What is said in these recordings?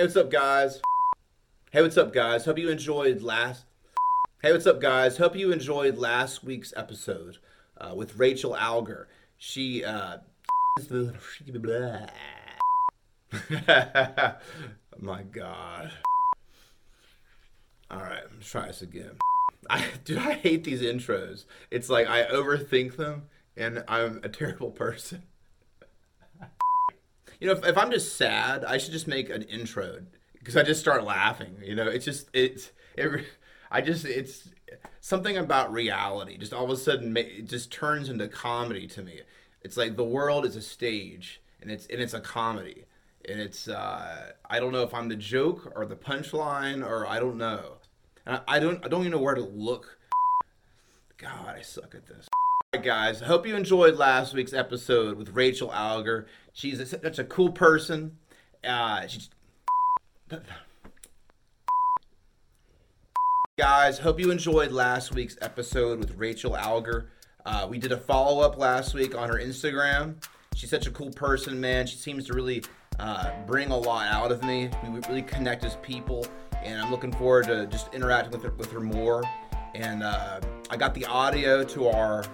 Hey, what's up, guys? Hope you enjoyed last week's episode with Raquel Alger. She, my God. All right, let's try this again. I hate these intros. It's like I overthink them, and I'm a terrible person. You know, if I'm just sad, I should just make an intro because I just start laughing. You know, it's something about reality. Just all of a sudden, it just turns into comedy to me. It's like the world is a stage, and it's a comedy. And it's, I don't know if I'm the joke or the punchline or I don't know. And I don't even know where to look. God, I suck at this. All right, guys, I hope you enjoyed last week's episode with Raquel Alger. She's such a cool person. Guys, hope you enjoyed last week's episode with Raquel Alger. We did a follow-up last week on her Instagram. She's such a cool person, man. She seems to really... bring a lot out of me. We really connect as people, and I'm looking forward to just interacting with her more. And I got the audio to our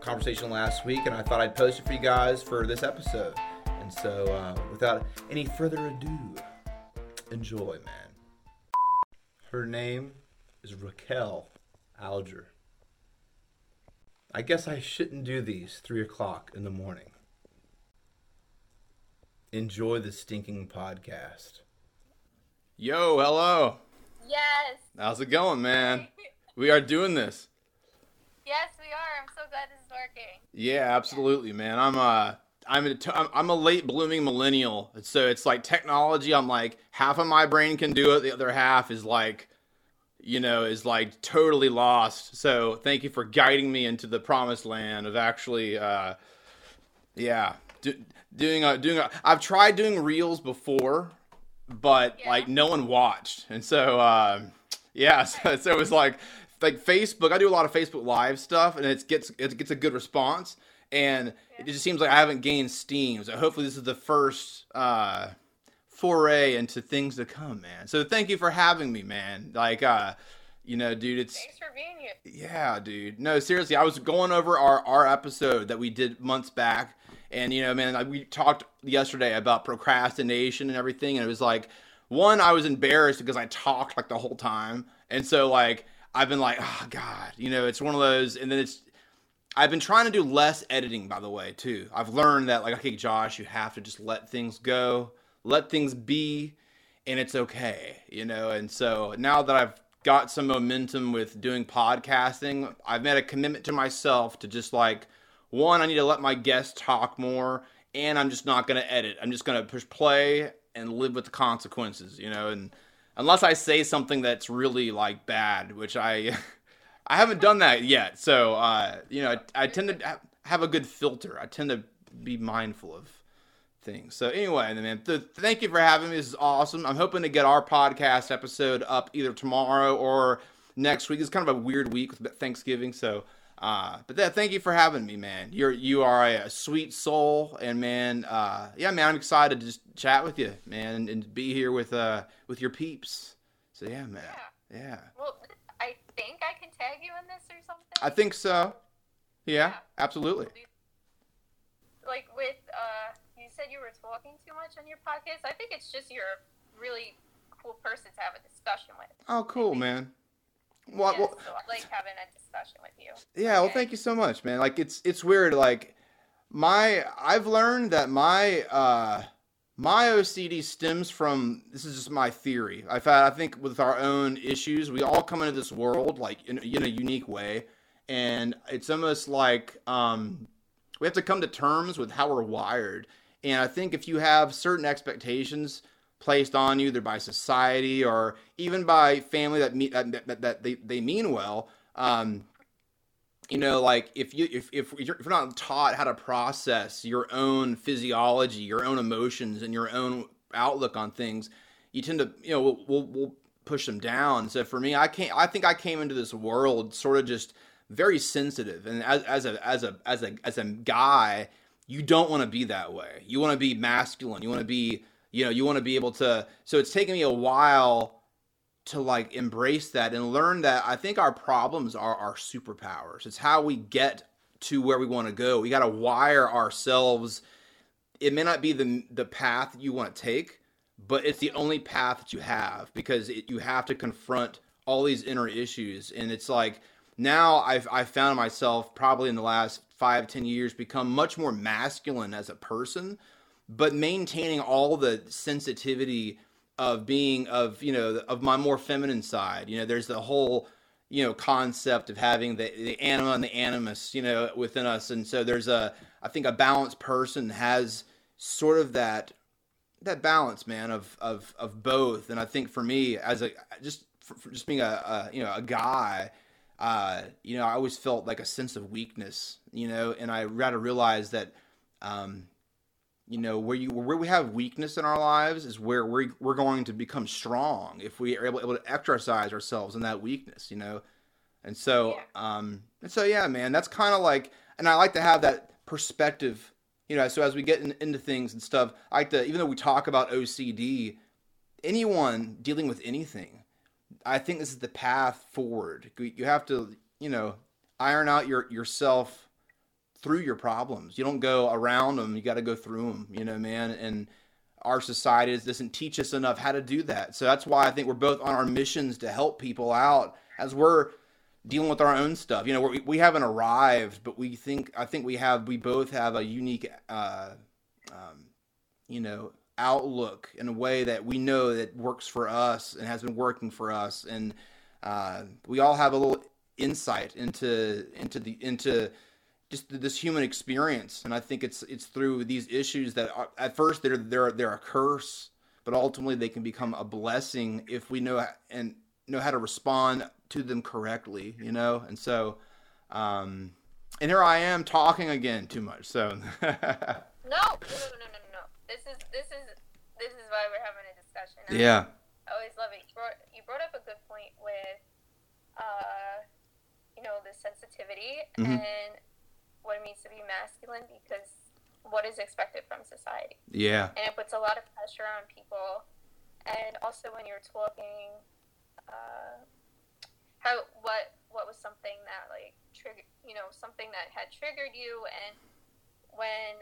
conversation last week, and I thought I'd post it for you guys for this episode. And so, without any further ado, enjoy, man. Her name is Raquel Alger. I guess I shouldn't do these 3:00 in the morning. Enjoy the stinking podcast. Yo, hello. Yes. How's it going, man? We are doing this. Yes, we are. I'm so glad this is working. Yeah, absolutely, man. I'm a late blooming millennial. So it's like technology. I'm like half of my brain can do it. The other half is like, you know, is like totally lost. So thank you for guiding me into the promised land of actually, I've tried doing reels before, but like no one watched, and so so it was like Facebook. I do a lot of Facebook Live stuff, and it gets a good response, and it just seems like I haven't gained steam. So hopefully this is the first foray into things to come, man. So thank you for having me, man. You know, dude, thanks for being here. Yeah, dude. No, seriously, I was going over our episode that we did months back. And, you know, man, we talked yesterday about procrastination and everything. And it was like, one, I was embarrassed because I talked like the whole time. And so, like, I've been like, oh, God, you know, it's one of those. And then I've been trying to do less editing, by the way, too. I've learned that, like, okay, Josh, you have to just let things go, let things be, and it's okay, you know. And so now that I've got some momentum with doing podcasting, I've made a commitment to myself to just like, one, I need to let my guests talk more, and I'm just not going to edit. I'm just going to push play and live with the consequences, you know, and unless I say something that's really like bad, which I haven't done that yet. So, you know, I tend to have a good filter. I tend to be mindful of things. So anyway, man, thank you for having me. This is awesome. I'm hoping to get our podcast episode up either tomorrow or next week. It's kind of a weird week with Thanksgiving, so thank you for having me, man. You are a sweet soul, and man, I'm excited to just chat with you, man, and be here with your peeps. So yeah, man. Yeah. Well, I think I can tag you in this or something. I think so. Yeah. Absolutely. Like with said you were talking too much on your podcast. I think it's just you're a really cool person to have a discussion with. Oh, cool, man. Well, yeah, well, so I like having a discussion with you. Yeah, okay. Well, thank you so much, man. Like, it's weird. Like, I've learned that my OCD stems from, this is just my theory. I think with our own issues, we all come into this world like in a unique way, and it's almost like we have to come to terms with how we're wired. And I think if you have certain expectations placed on you, either by society or even by family that they mean well, you know, like if you're not taught how to process your own physiology, your own emotions, and your own outlook on things, you tend to, you know, we'll push them down. So for me, I came into this world sort of just very sensitive, and as a guy. You don't want to be that way. You want to be masculine. You want to be, You know, you want to be able to, so it's taken me a while to like embrace that and learn that I think our problems are our superpowers. It's how we get to where we want to go. We got to wire ourselves. It may not be the path you want to take, but it's the only path that you have, because you have to confront all these inner issues. And it's like, now I've found myself probably in the last 5-10 years become much more masculine as a person, but maintaining all the sensitivity of being of my more feminine side. You know, there's the whole, concept of having the anima and the animus, within us. And so there's I think a balanced person has sort of that balance, man, of both. And I think for me, as just being a guy, I always felt like a sense of weakness, and I rather realized that, where we have weakness in our lives is where we're going to become strong if we are able to exercise ourselves in that weakness, And so, yeah. Man, that's kind of like, and I like to have that perspective, so as we get into things and stuff, I like to, even though we talk about OCD, anyone dealing with anything, I think this is the path forward. You have to, iron out yourself through your problems. You don't go around them. You got to go through them, man. And our society doesn't teach us enough how to do that. So that's why I think we're both on our missions to help people out as we're dealing with our own stuff. We haven't arrived, but we both have a unique, outlook in a way that we know that works for us and has been working for us. And we all have a little insight into just this human experience. And I think it's through these issues that are, at first they're a curse, but ultimately they can become a blessing if we know how to respond to them correctly, And so, and here I am talking again too much. So no. This is why we're having a discussion. I always love it. You brought up a good point with, the sensitivity and what it means to be masculine, because what is expected from society. Yeah. And it puts a lot of pressure on people. And also when you're talking, what was something that triggered, something that had triggered you, and when.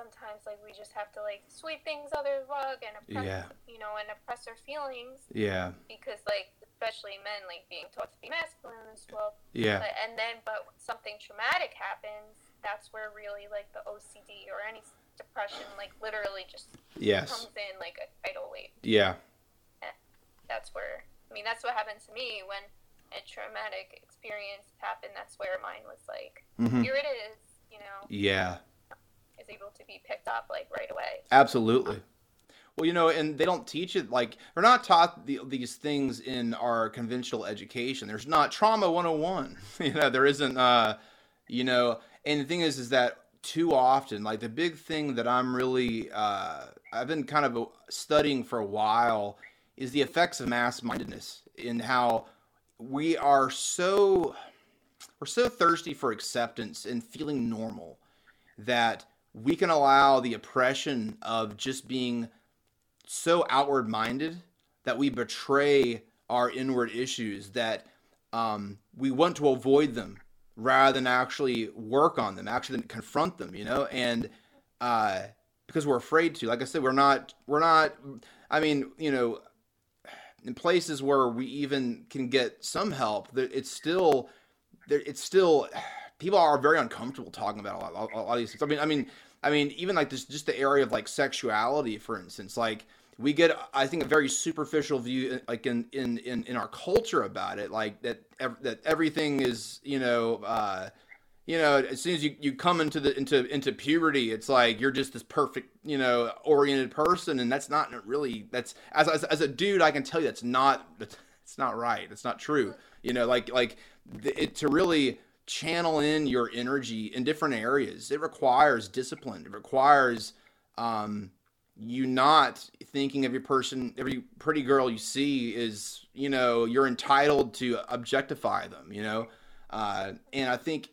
Sometimes we just have to sweep things under the rug and oppress our feelings. Yeah. Because especially men being taught to be masculine as well. Yeah. But when something traumatic happens, that's where really the OCD or any depression literally just comes in a tidal wave. Yeah. And that's where that's what happened to me when a traumatic experience happened. That's where mine was here it is. Is able to be picked up right away. Absolutely. Well, and they don't teach it. We're not taught these things in our conventional education. There's not trauma 101. There isn't. And the thing is that too often, the big thing that I'm really, I've been kind of studying for a while, is the effects of mass-mindedness and how we are so. We're so thirsty for acceptance and feeling normal that we can allow the oppression of just being so outward minded that we betray our inward issues, that we want to avoid them rather than actually work on them, actually confront them, and because we're afraid to. Like I said, we're not, in places where we even can get some help, it's still people are very uncomfortable talking about a lot of these things. I mean, even this, just the area of sexuality, for instance, we get, I think, a very superficial view, in our culture about it, that everything is, as soon as you come into puberty, it's you're just this perfect, oriented person. And that's not really, that's as a dude, I can tell you, it's not right. It's not true. To really channel in your energy in different areas, it requires discipline. It requires you not thinking every pretty girl you see is, you're entitled to objectify them, and I think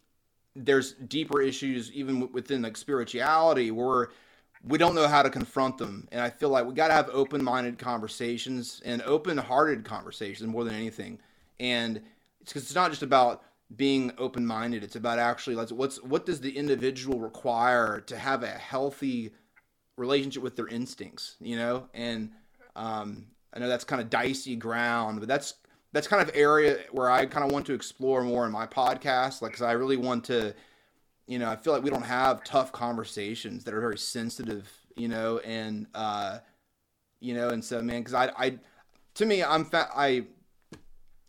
there's deeper issues even within spirituality, where we don't know how to confront them. And I feel like we got to have open-minded conversations and open-hearted conversations more than anything. And it's, 'cause it's not just about being open-minded. It's about actually, like, what does the individual require to have a healthy relationship with their instincts, you know? And I know that's kind of dicey ground, but that's kind of area where I kind of want to explore more in my podcast. Like, 'cause I really want to, you know, I feel like we don't have tough conversations that are very sensitive, you know, and, you know, and so, man, 'cause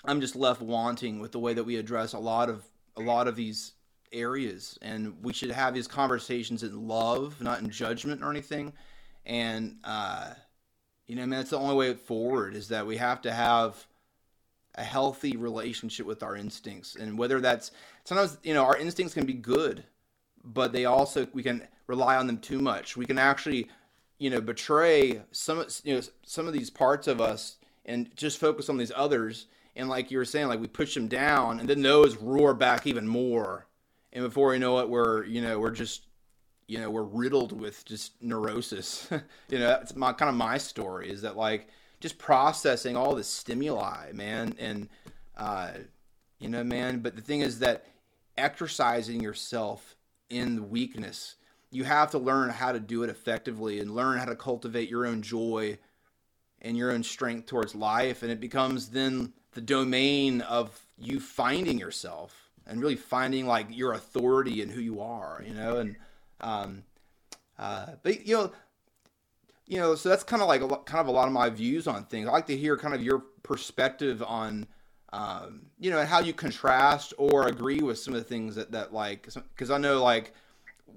I'm just left wanting with the way that we address a lot of these areas, and we should have these conversations in love, not in judgment or anything. And, you know, man, that's the only way forward, is that we have to have a healthy relationship with our instincts. And whether that's, sometimes, you know, our instincts can be good, but they also, we can rely on them too much. We can actually, you know, betray some of these parts of us and just focus on these others. And like you were saying, like, we push them down, and then those roar back even more. And before we know it, we're riddled with just neurosis. You know, that's my story, is that, like, just processing all this stimuli, man. And, you know, man, but the thing is that exercising yourself in weakness, you have to learn how to do it effectively and learn how to cultivate your own joy and your own strength towards life. And it becomes then the domain of you finding yourself and really finding, like, your authority and who you are, you know? And, but you know, so that's kind of like a lot of my views on things. I like to hear kind of your perspective on, you know, how you contrast or agree with some of the things that like, 'cause I know, like,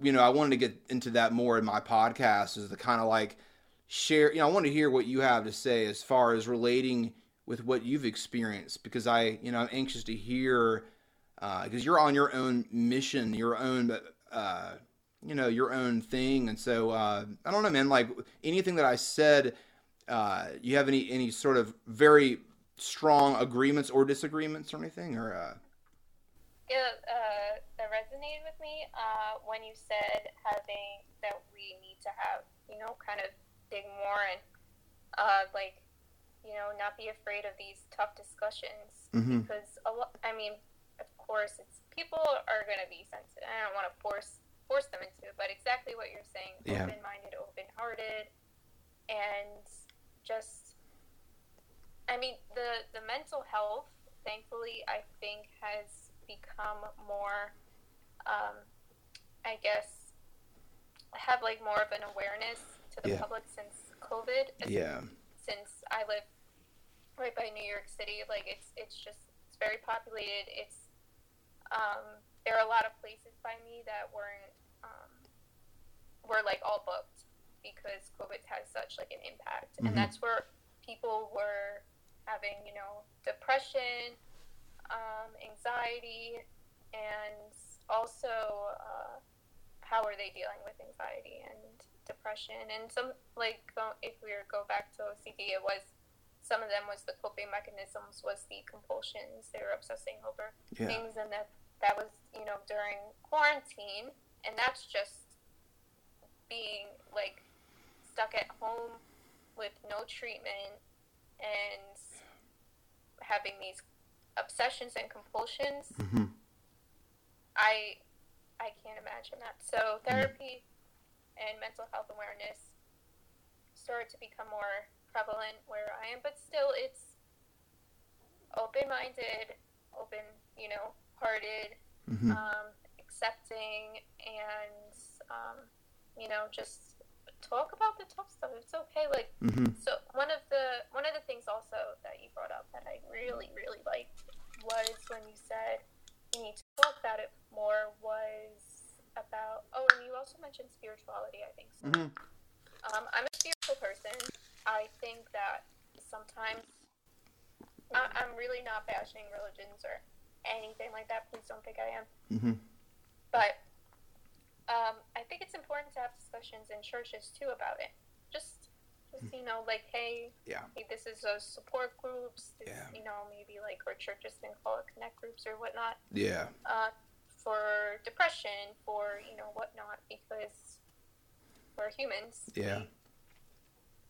you know, I wanted to get into that more in my podcast, is the kind of, like, share, you know, I want to hear what you have to say as far as relating with what you've experienced, because I'm anxious to hear, 'cause you're on your own mission, your own, you know, your own thing. And so, I don't know, man, like, anything that I said, you have any sort of very strong agreements or disagreements or anything, or, that resonated with me, when you said that we need to have, you know, kind of dig more and, like, you know, not be afraid of these tough discussions. Mm-hmm. Because of course, it's, people are going to be sensitive. I don't want to force them into it, but exactly what you're saying, yeah. Open-minded, open-hearted, and just, the mental health, thankfully, I think has become more, I guess, have, like, more of an awareness to the public since COVID. Yeah. Since I live right by New York City, like, it's just, it's very populated. It's, there are a lot of places by me that were like all booked because COVID has such, like, an impact. Mm-hmm. And that's where people were having, you know, depression, anxiety, and also, how are they dealing with anxiety and depression? And some, like, if we were to go back to OCD, it was, some of them was the coping mechanisms, was the compulsions. They were obsessing over things, and that was, you know, during quarantine, and that's just being, like, stuck at home with no treatment and having these obsessions and compulsions. Mm-hmm. I can't imagine that. So therapy and mental health awareness started to become more prevalent where I am, but still it's open-minded, open, you know, hearted, mm-hmm. Accepting, and you know, just talk about the tough stuff. It's okay. Like, mm-hmm. So one of the things also that you brought up that I really, really liked was when you said you need to talk about it more, was about, and you also mentioned spirituality, I think. So. Mm-hmm. I'm a spiritual person. I think that sometimes I'm really not bashing religions or anything like that, please don't think I am. Mm-hmm. But I think it's important to have discussions in churches too about it. Just you know, like, hey, this is those support groups. This, you know, maybe, like, or churches can call it connect groups or whatnot. Yeah. For depression, for, you know, whatnot, because we're humans. Yeah.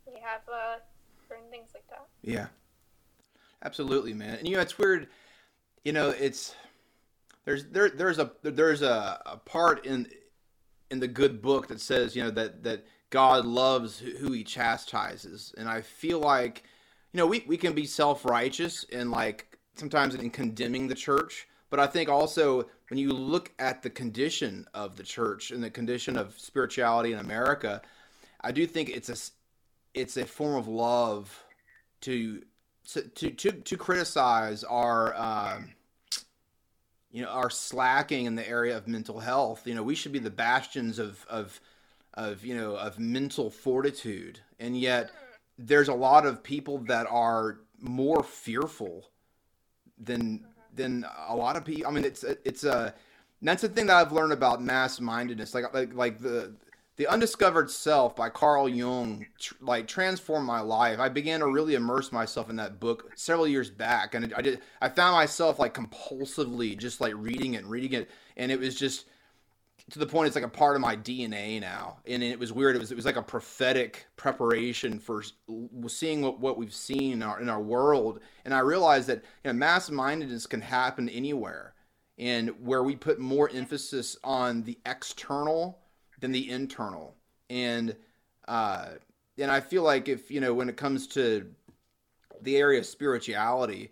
We have certain things like that. Yeah. Absolutely, man. And, you know, it's weird, you know, it's, there's a part in the good book that says, you know, that God loves who he chastises. And I feel like, you know, we can be self-righteous and like sometimes in condemning the church. But I think also when you look at the condition of the church and the condition of spirituality in America, I do think it's a form of love to criticize our, you know, our slacking in the area of mental health. You know, we should be the bastions of you know, of mental fortitude. And yet there's a lot of people that are more fearful than a lot of people. I mean, it's that's the thing that I've learned about mass-mindedness. Like The Undiscovered Self by Carl Jung, transformed my life. I began to really immerse myself in that book several years back. And I found myself like compulsively just like reading it. And it was just to the point, it's like a part of my DNA now. And it was weird. It was like a prophetic preparation for seeing what we've seen in our world. And I realized that, you know, mass-mindedness can happen anywhere. And where we put more emphasis on the external than the internal. And I feel like if, you know, when it comes to the area of spirituality,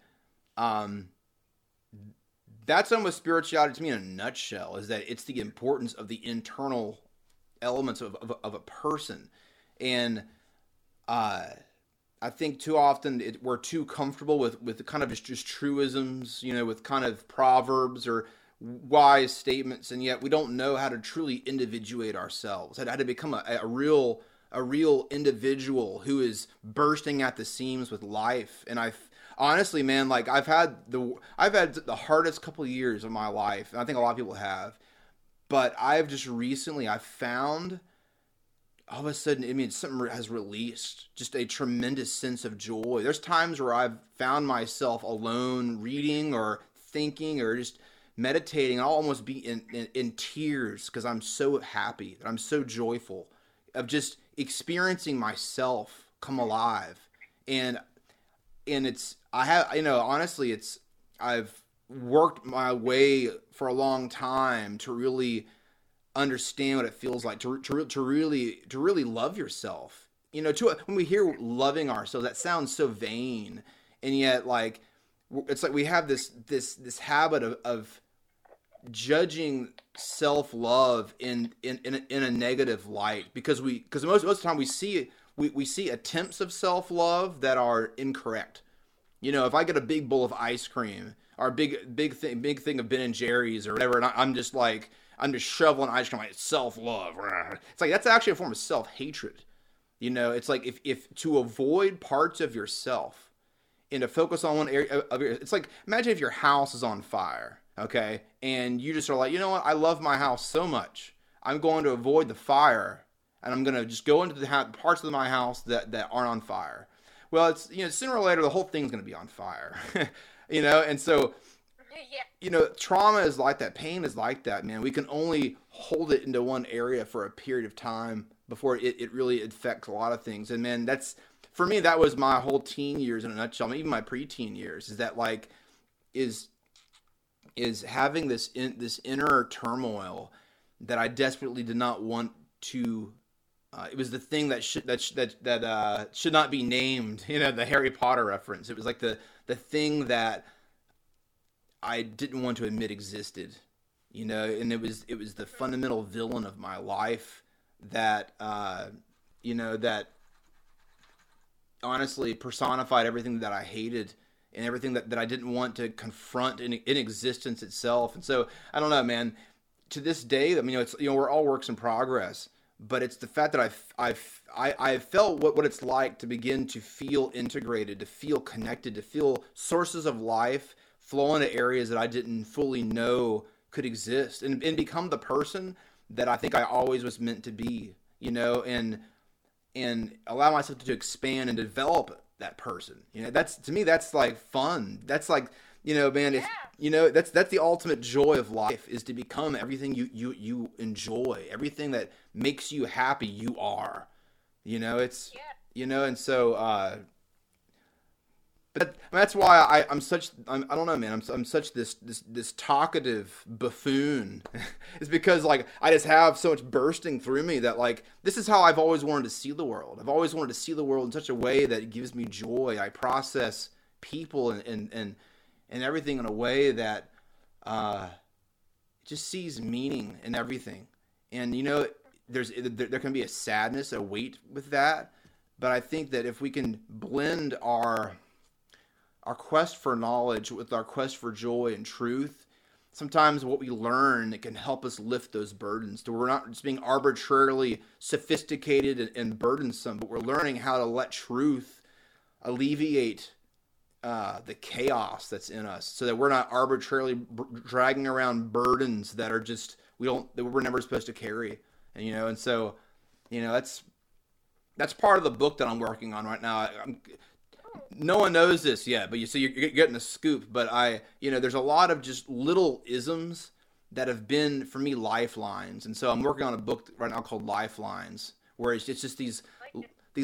that's almost spirituality to me in a nutshell, is that it's the importance of the internal elements of a person. And I think too often we're too comfortable with kind of just truisms, you know, with kind of proverbs or wise statements, and yet we don't know how to truly individuate ourselves, how to become a real individual who is bursting at the seams with life. And I honestly, man, like I've had the hardest couple of years of my life, and I think a lot of people have, but I've just recently, I found all of a sudden, I mean, something has released, just a tremendous sense of joy. There's times where I've found myself alone reading or thinking or just meditating, I'll almost be in tears because I'm so happy, that I'm so joyful of just experiencing myself come alive. And it's, I have, you know, honestly, it's, I've worked my way for a long time to really understand what it feels like to really love yourself. You know, when we hear loving ourselves, that sounds so vain. And yet, like, it's like we have this habit of judging self-love in a negative light, because most of the time we see attempts of self-love that are incorrect. You know, if I get a big bowl of ice cream or a big thing of Ben and Jerry's or whatever, and I'm just shoveling ice cream, like, it's self-love. It's like, that's actually a form of self-hatred. You know, it's like if to avoid parts of yourself and to focus on one area of your, it's like, imagine if your house is on fire, okay, and you just are like, you know what, I love my house so much, I'm going to avoid the fire, and I'm going to just go into the parts of my house that aren't on fire. Well, it's, you know, sooner or later, the whole thing's going to be on fire, you know, and so, you know, trauma is like that, pain is like that, man. We can only hold it into one area for a period of time before it really affects a lot of things, and man, that's, for me, that was my whole teen years in a nutshell, even my preteen years, is that like, is having this inner turmoil that I desperately did not want to, it was the thing that should not be named, you know, the Harry Potter reference. It was like the thing that I didn't want to admit existed, you know, and it was the fundamental villain of my life that, you know, that honestly personified everything that I hated and everything that I didn't want to confront in existence itself. And so I don't know, man, to this day, I mean, you know, it's, you know, we're all works in progress, but it's the fact that I've felt what it's like to begin to feel integrated, to feel connected, to feel sources of life flow into areas that I didn't fully know could exist and become the person that I think I always was meant to be, you know, and allow myself to expand and develop that person. You know, that's, to me, that's like fun. That's like, You know, man, if, you know, that's the ultimate joy of life, is to become everything you enjoy, everything that makes you happy, you are. You know, it's, you know, and so, but that's why I'm such this talkative buffoon. It's because, like, I just have so much bursting through me that, like, this is how I've always wanted to see the world. I've always wanted to see the world in such a way that it gives me joy. I process people and everything in a way that just sees meaning in everything. And, you know, there can be a sadness, a weight with that. But I think that if we can blend our quest for knowledge with our quest for joy and truth, sometimes what we learn, it can help us lift those burdens. So we're not just being arbitrarily sophisticated and burdensome, but we're learning how to let truth alleviate the chaos that's in us, so that we're not arbitrarily dragging around burdens that are just, that we're never supposed to carry. And, you know, and so, you know, that's part of the book that I'm working on right now. No one knows this yet, but you see, you're getting a scoop. But there's a lot of just little isms that have been, for me, lifelines. And so I'm working on a book right now called Lifelines, where it's just these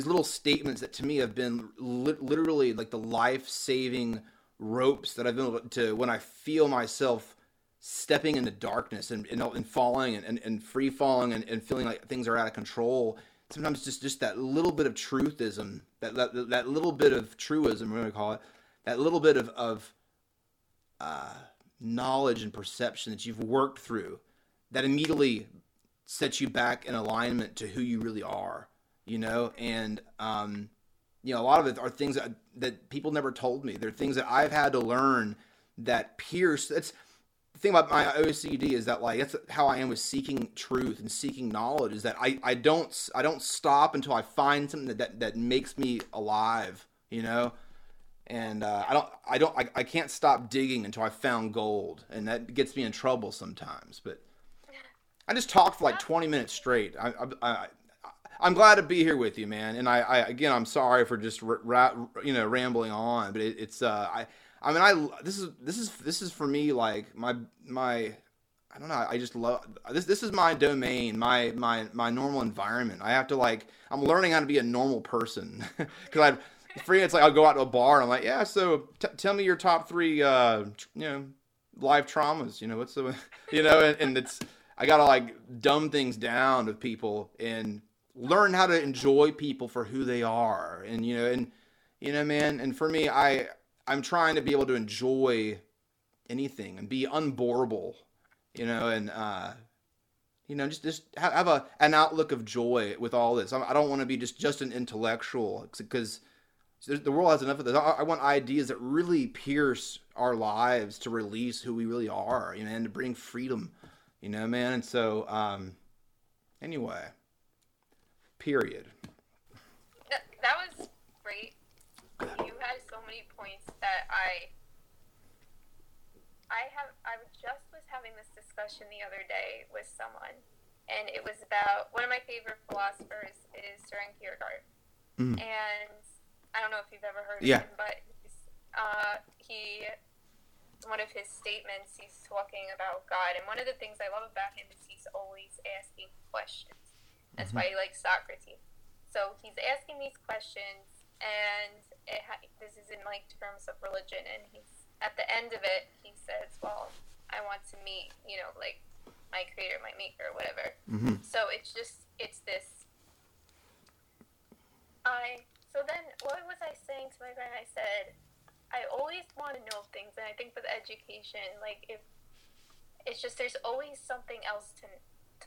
little statements that to me have been literally like the life-saving ropes that I've been able to, when I feel myself stepping into darkness and falling and free falling and feeling like things are out of control. Sometimes just that little bit of truthism, that little bit of truism, we're going to call it, that little bit of knowledge and perception that you've worked through, that immediately sets you back in alignment to who you really are, you know? And, you know, a lot of it are things that people never told me. They're things that I've had to learn that pierce. That's the thing about my OCD, is that, like, that's how I am with seeking truth and seeking knowledge, is that I don't stop until I find something that makes me alive, you know? And I can't stop digging until I found gold, and that gets me in trouble sometimes. But I just talked for like 20 minutes straight. I'm glad to be here with you, man. And I I'm sorry for just rambling on, but this is for me, like, my I don't know, I just love this. This is my domain, my normal environment. I have to, like, I'm learning how to be a normal person, because it's like I'll go out to a bar and I'm like, yeah, so tell me your top three, life traumas. You know, what's the, you know, and it's, I gotta, like, dumb things down with people and learn how to enjoy people for who they are, and man. And for me, I'm trying to be able to enjoy anything and be unborable, you know, and, just have an outlook of joy with all this. I don't want to be just an intellectual, because the world has enough of this. I want ideas that really pierce our lives to release who we really are, you know, and to bring freedom, you know, man. And so, anyway, period. That was great. You had so many points that I just was having this discussion the other day with someone, and it was about one of my favorite philosophers is Søren Kierkegaard. Mm. And I don't know if you've ever heard of him, but one of his statements, he's talking about God, and one of the things I love about him is he's always asking questions. That's why he likes Socrates. So he's asking these questions, and this is in, like, terms of religion, and he's at the end of it, he says, well, I want to meet, you know, like, my creator, my maker, whatever. Mm-hmm. So then what was I saying to my friend? I said, I always want to know things, and I think with education, like, it's just, there's always something else to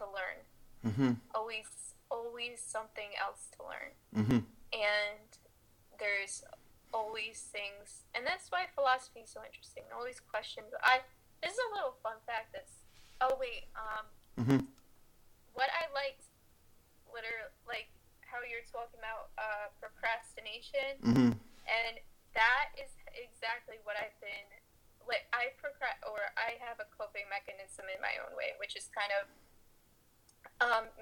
learn. Mm-hmm. Always something else to learn. Mm-hmm. And there's always things, and that's why philosophy is so interesting. Always questions. This is a little fun fact. Mm-hmm. What I liked, literally, like how you're talking about procrastination, mm-hmm. and that is exactly what I've been like. I have a coping mechanism in my own way, which is kind of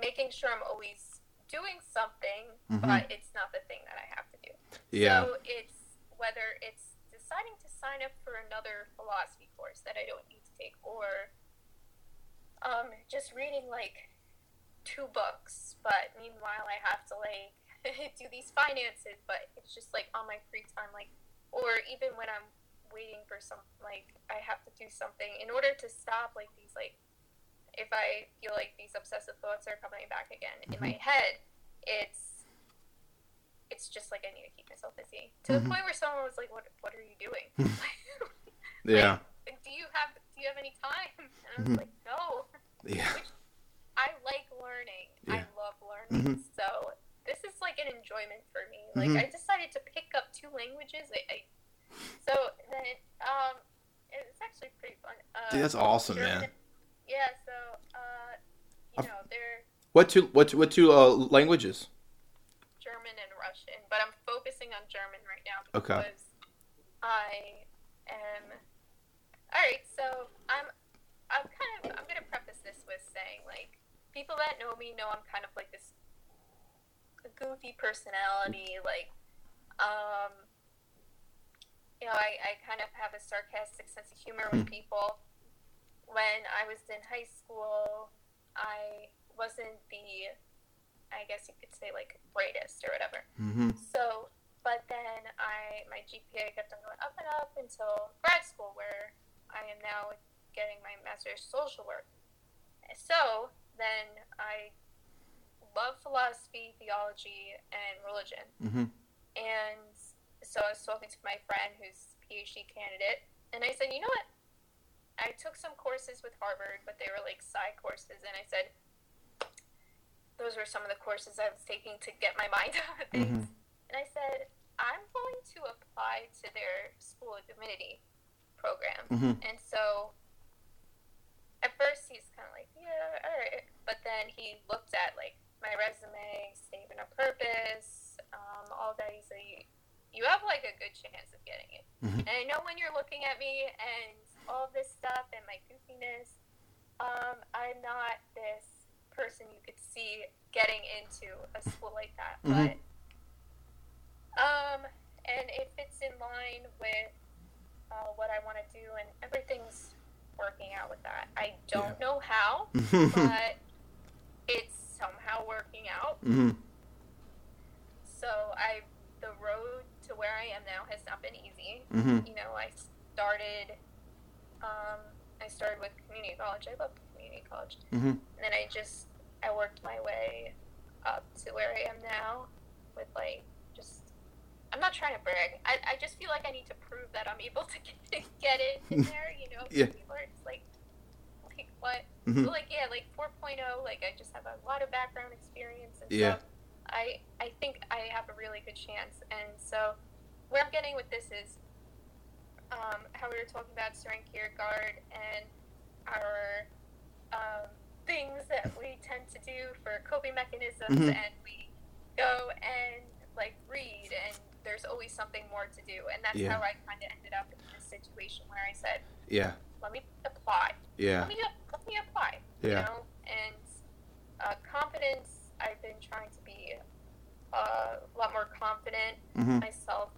making sure I'm always doing something, mm-hmm. but it's not the thing that I have to do. Yeah. So it's whether it's deciding to sign up for another philosophy course that I don't need to take, or just reading like 2 books, but meanwhile I have to like do these finances, but it's just like on my free time, like, or even when I'm waiting for something, like I have to do something in order to stop like these, like if I feel like these obsessive thoughts are coming back again in my head, it's just like I need to keep myself busy to the point where someone was like, what are you doing? Yeah. Like, do you have any time? And I was like, no. Yeah. Which, I like learning. Yeah. I love learning. So this is like an enjoyment for me. Like I decided to pick up 2 languages. So then it's actually pretty fun. Dude, that's awesome, German, man. Yeah. So they're what two languages? German and Russian, but I'm focusing on German right now because I am. All right, so I'm gonna preface this with saying, like, people that know me know I'm kind of like this goofy personality, like, I kind of have a sarcastic sense of humor with people. When I was in high school, I wasn't the, I guess you could say, like, brightest or whatever. So, but then my GPA kept on going up and up until grad school, where I am now getting my master's in social work. So then I love philosophy, theology, and religion. And so I was talking to my friend who's a PhD candidate, and I said, you know what? I took some courses with Harvard, but they were like side courses, and I said, those were some of the courses I was taking to get my mind out of things. And I said, I'm going to apply to their School of Divinity program. And so at first he's kind of like, yeah, all right. But then he looked at like my resume, statement of purpose, all that. He's like, you have like a good chance of getting it. And I know when you're looking at me and all this stuff and my goofiness, I'm not this person you could see getting into a school like that, but and if it's in line with what I want to do, and everything's working out with that, I don't know how, but it's somehow working out. So the road to where I am now has not been easy. You know, I started with community college. I love community college. And then I worked my way up to where I am now with, like, just, I'm not trying to brag. I just feel like I need to prove that I'm able to get it in there, you know? Yeah. People are just like what? But like, yeah, like 4.0, like I just have a lot of background experience and stuff. I think I have a really good chance. And so where I'm getting with this is how we were talking about Søren Kierkegaard and our things that we tend to do for coping mechanisms, and we go and like read, and there's always something more to do, and that's how I kind of ended up in this situation where I said, let me apply you know. And confidence, I've been trying to be a lot more confident myself.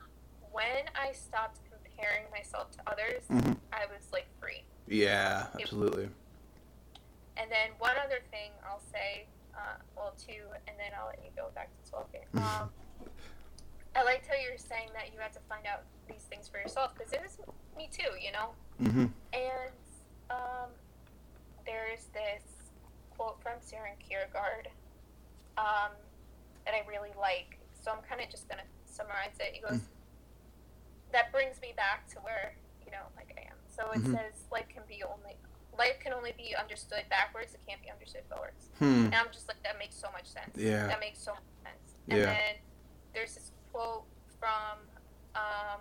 When I stopped comparing myself to others, I was like free. Yeah, absolutely. And then one other thing I'll say, two, and then I'll let you go back to talking. I liked how you were saying that you had to find out these things for yourself, because it is me too, you know? And there's this quote from Søren Kierkegaard that I really like, so I'm kind of just going to summarize it. He goes, that brings me back to where, you know, like I am. So it says, life can only be understood backwards. It can't be understood forwards. And I'm just like, that makes so much sense. Yeah. That makes so much sense. And then there's this quote from, I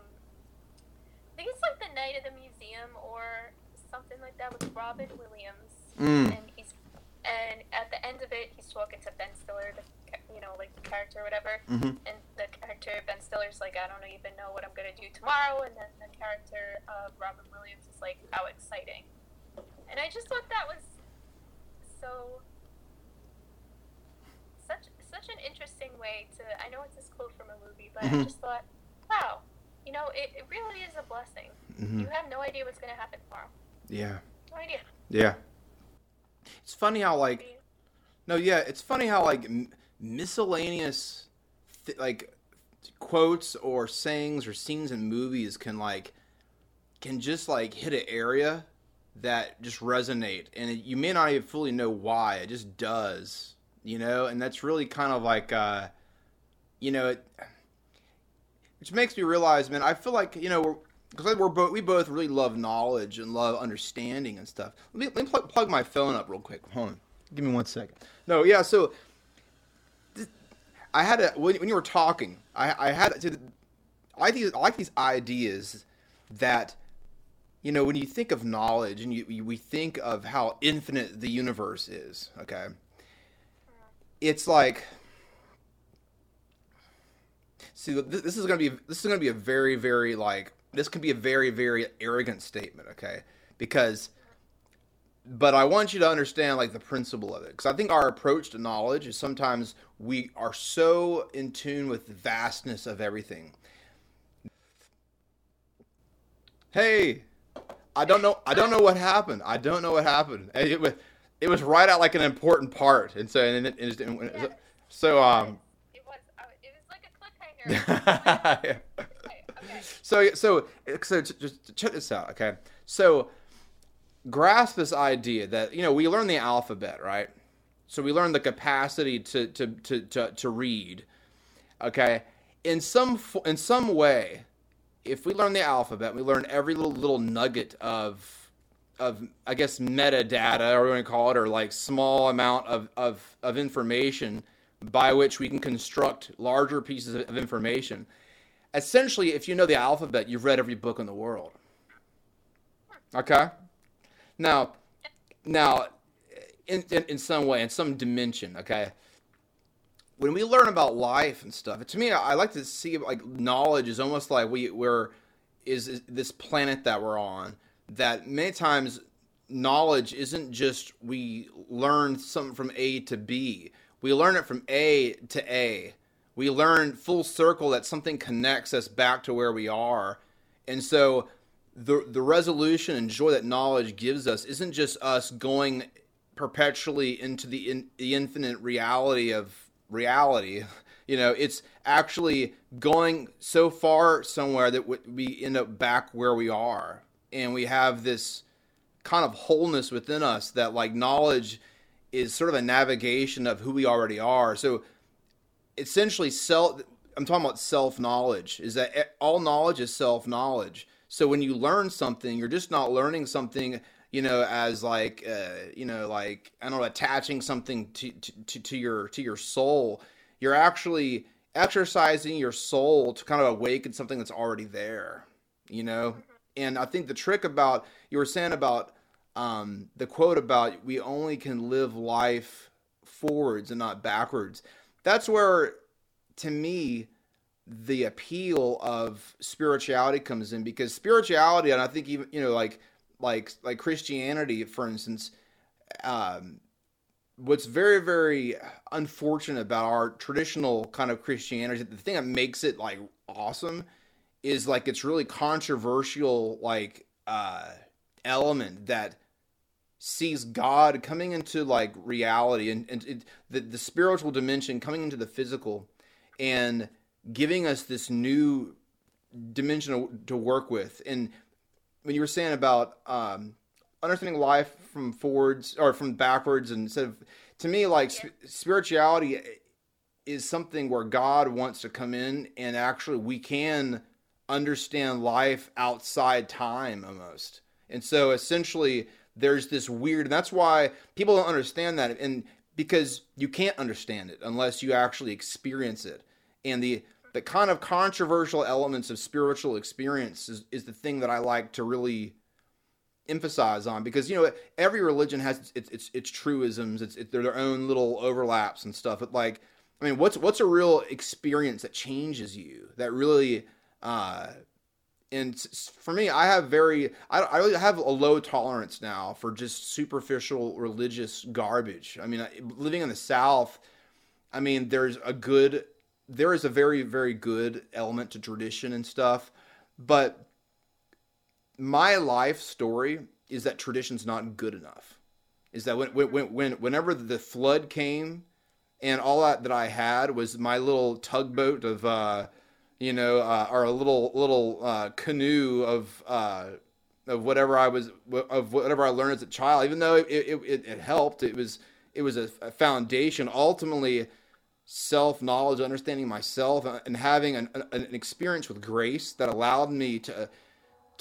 think it's like The Night of the Museum or something like that, with Robin Williams. And at the end of it, he's talking to Ben Stiller, the character or whatever. And the character Ben Stiller's like, I don't even know what I'm going to do tomorrow. And then the character of Robin Williams is like, how exciting. And I just thought that was such an interesting way to, I know it's this quote from a movie, but I just thought, wow, you know, it really is a blessing. Mm-hmm. You have no idea what's going to happen tomorrow. Yeah. No idea. Yeah. It's funny how, like, it's funny how, like, miscellaneous, like, quotes or sayings or scenes in movies can just, like, hit an area that just resonate. And you may not even fully know why. It just does, you know? And that's really kind of like, you know, which makes me realize, man, I feel like, you know, we both really love knowledge and love understanding and stuff. Let me plug my phone up real quick. Hold on. Give me 1 second. No, yeah, so I had when you were talking, I like these ideas that, you know, when you think of knowledge and we think of how infinite the universe is, okay? It's like, see, this is going to be a very, very, like, this can be a very, very arrogant statement, okay? Because, but I want you to understand, like, the principle of it. Because I think our approach to knowledge is sometimes we are so in tune with the vastness of everything. Hey, I don't know what happened. It was right at, like, an important part. And so, it was like a cliffhanger. Yeah. Okay. So just check this out, okay? So grasp this idea that, you know, we learn the alphabet, right? So we learn the capacity to read, okay? In some way, if we learn the alphabet, we learn every little nugget of I guess metadata, or we want to call it, or like small amount of information by which we can construct larger pieces of information. Essentially, if you know the alphabet, you've read every book in the world. Okay? Now, in some way, in some dimension, okay? When we learn about life and stuff, to me, I like to see, like, knowledge is almost like is this planet that we're on, that many times knowledge isn't just we learn something from A to B. We learn it from A to A. We learn full circle that something connects us back to where we are. And so the resolution and joy that knowledge gives us isn't just us going perpetually into the infinite reality of reality. You know, it's actually going so far somewhere that we end up back where we are. And we have this kind of wholeness within us that, like, knowledge is sort of a navigation of who we already are. So, essentially, I'm talking about self-knowledge, is that all knowledge is self-knowledge. So when you learn something, you're just not learning something, you know, as like, you know, like, I don't know, attaching something to your soul. You're actually exercising your soul to kind of awaken something that's already there, you know? And I think the trick about, you were saying about the quote about we only can live life forwards and not backwards. That's where, to me, the appeal of spirituality comes in, because spirituality, and I think even, you know, like Christianity, for instance, what's very, very unfortunate about our traditional kind of Christianity, the thing that makes it, like, awesome is, like, it's really controversial, like, element that sees God coming into, like, reality and the spiritual dimension coming into the physical and giving us this new dimension to work with. And when you were saying about understanding life from forwards or from backwards, and instead of, to me, like, spirituality is something where God wants to come in, and actually we can understand life outside time almost. And so essentially there's this weird, and that's why people don't understand that, and because you can't understand it unless you actually experience it. And the kind of controversial elements of spiritual experience is the thing that I like to really emphasize on, because, you know, every religion has its truisms, their own little overlaps and stuff. But, like, I mean, what's a real experience that changes you? That really, and for me, I really have a low tolerance now for just superficial religious garbage. I mean, living in the South, I mean, there is a very, very good element to tradition and stuff. But my life story is that tradition's not good enough. Is that whenever the flood came, and all that I had was my little tugboat of, or a little canoe of whatever I learned as a child. Even though it helped, it was a foundation. Ultimately, self-knowledge, understanding myself, and having an experience with grace that allowed me to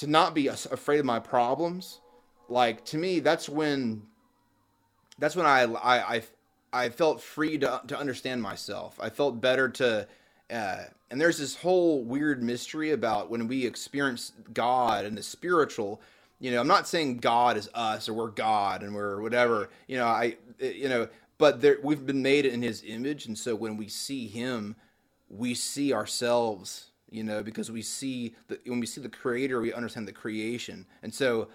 not be afraid of my problems. Like, to me, that's when I felt free to understand myself. I felt better and there's this whole weird mystery about when we experience God and the spiritual. I'm not saying God is us or we're God and we're whatever. But we've been made in His image, and so when we see Him, we see ourselves. Because when we see the Creator, we understand the creation, and so.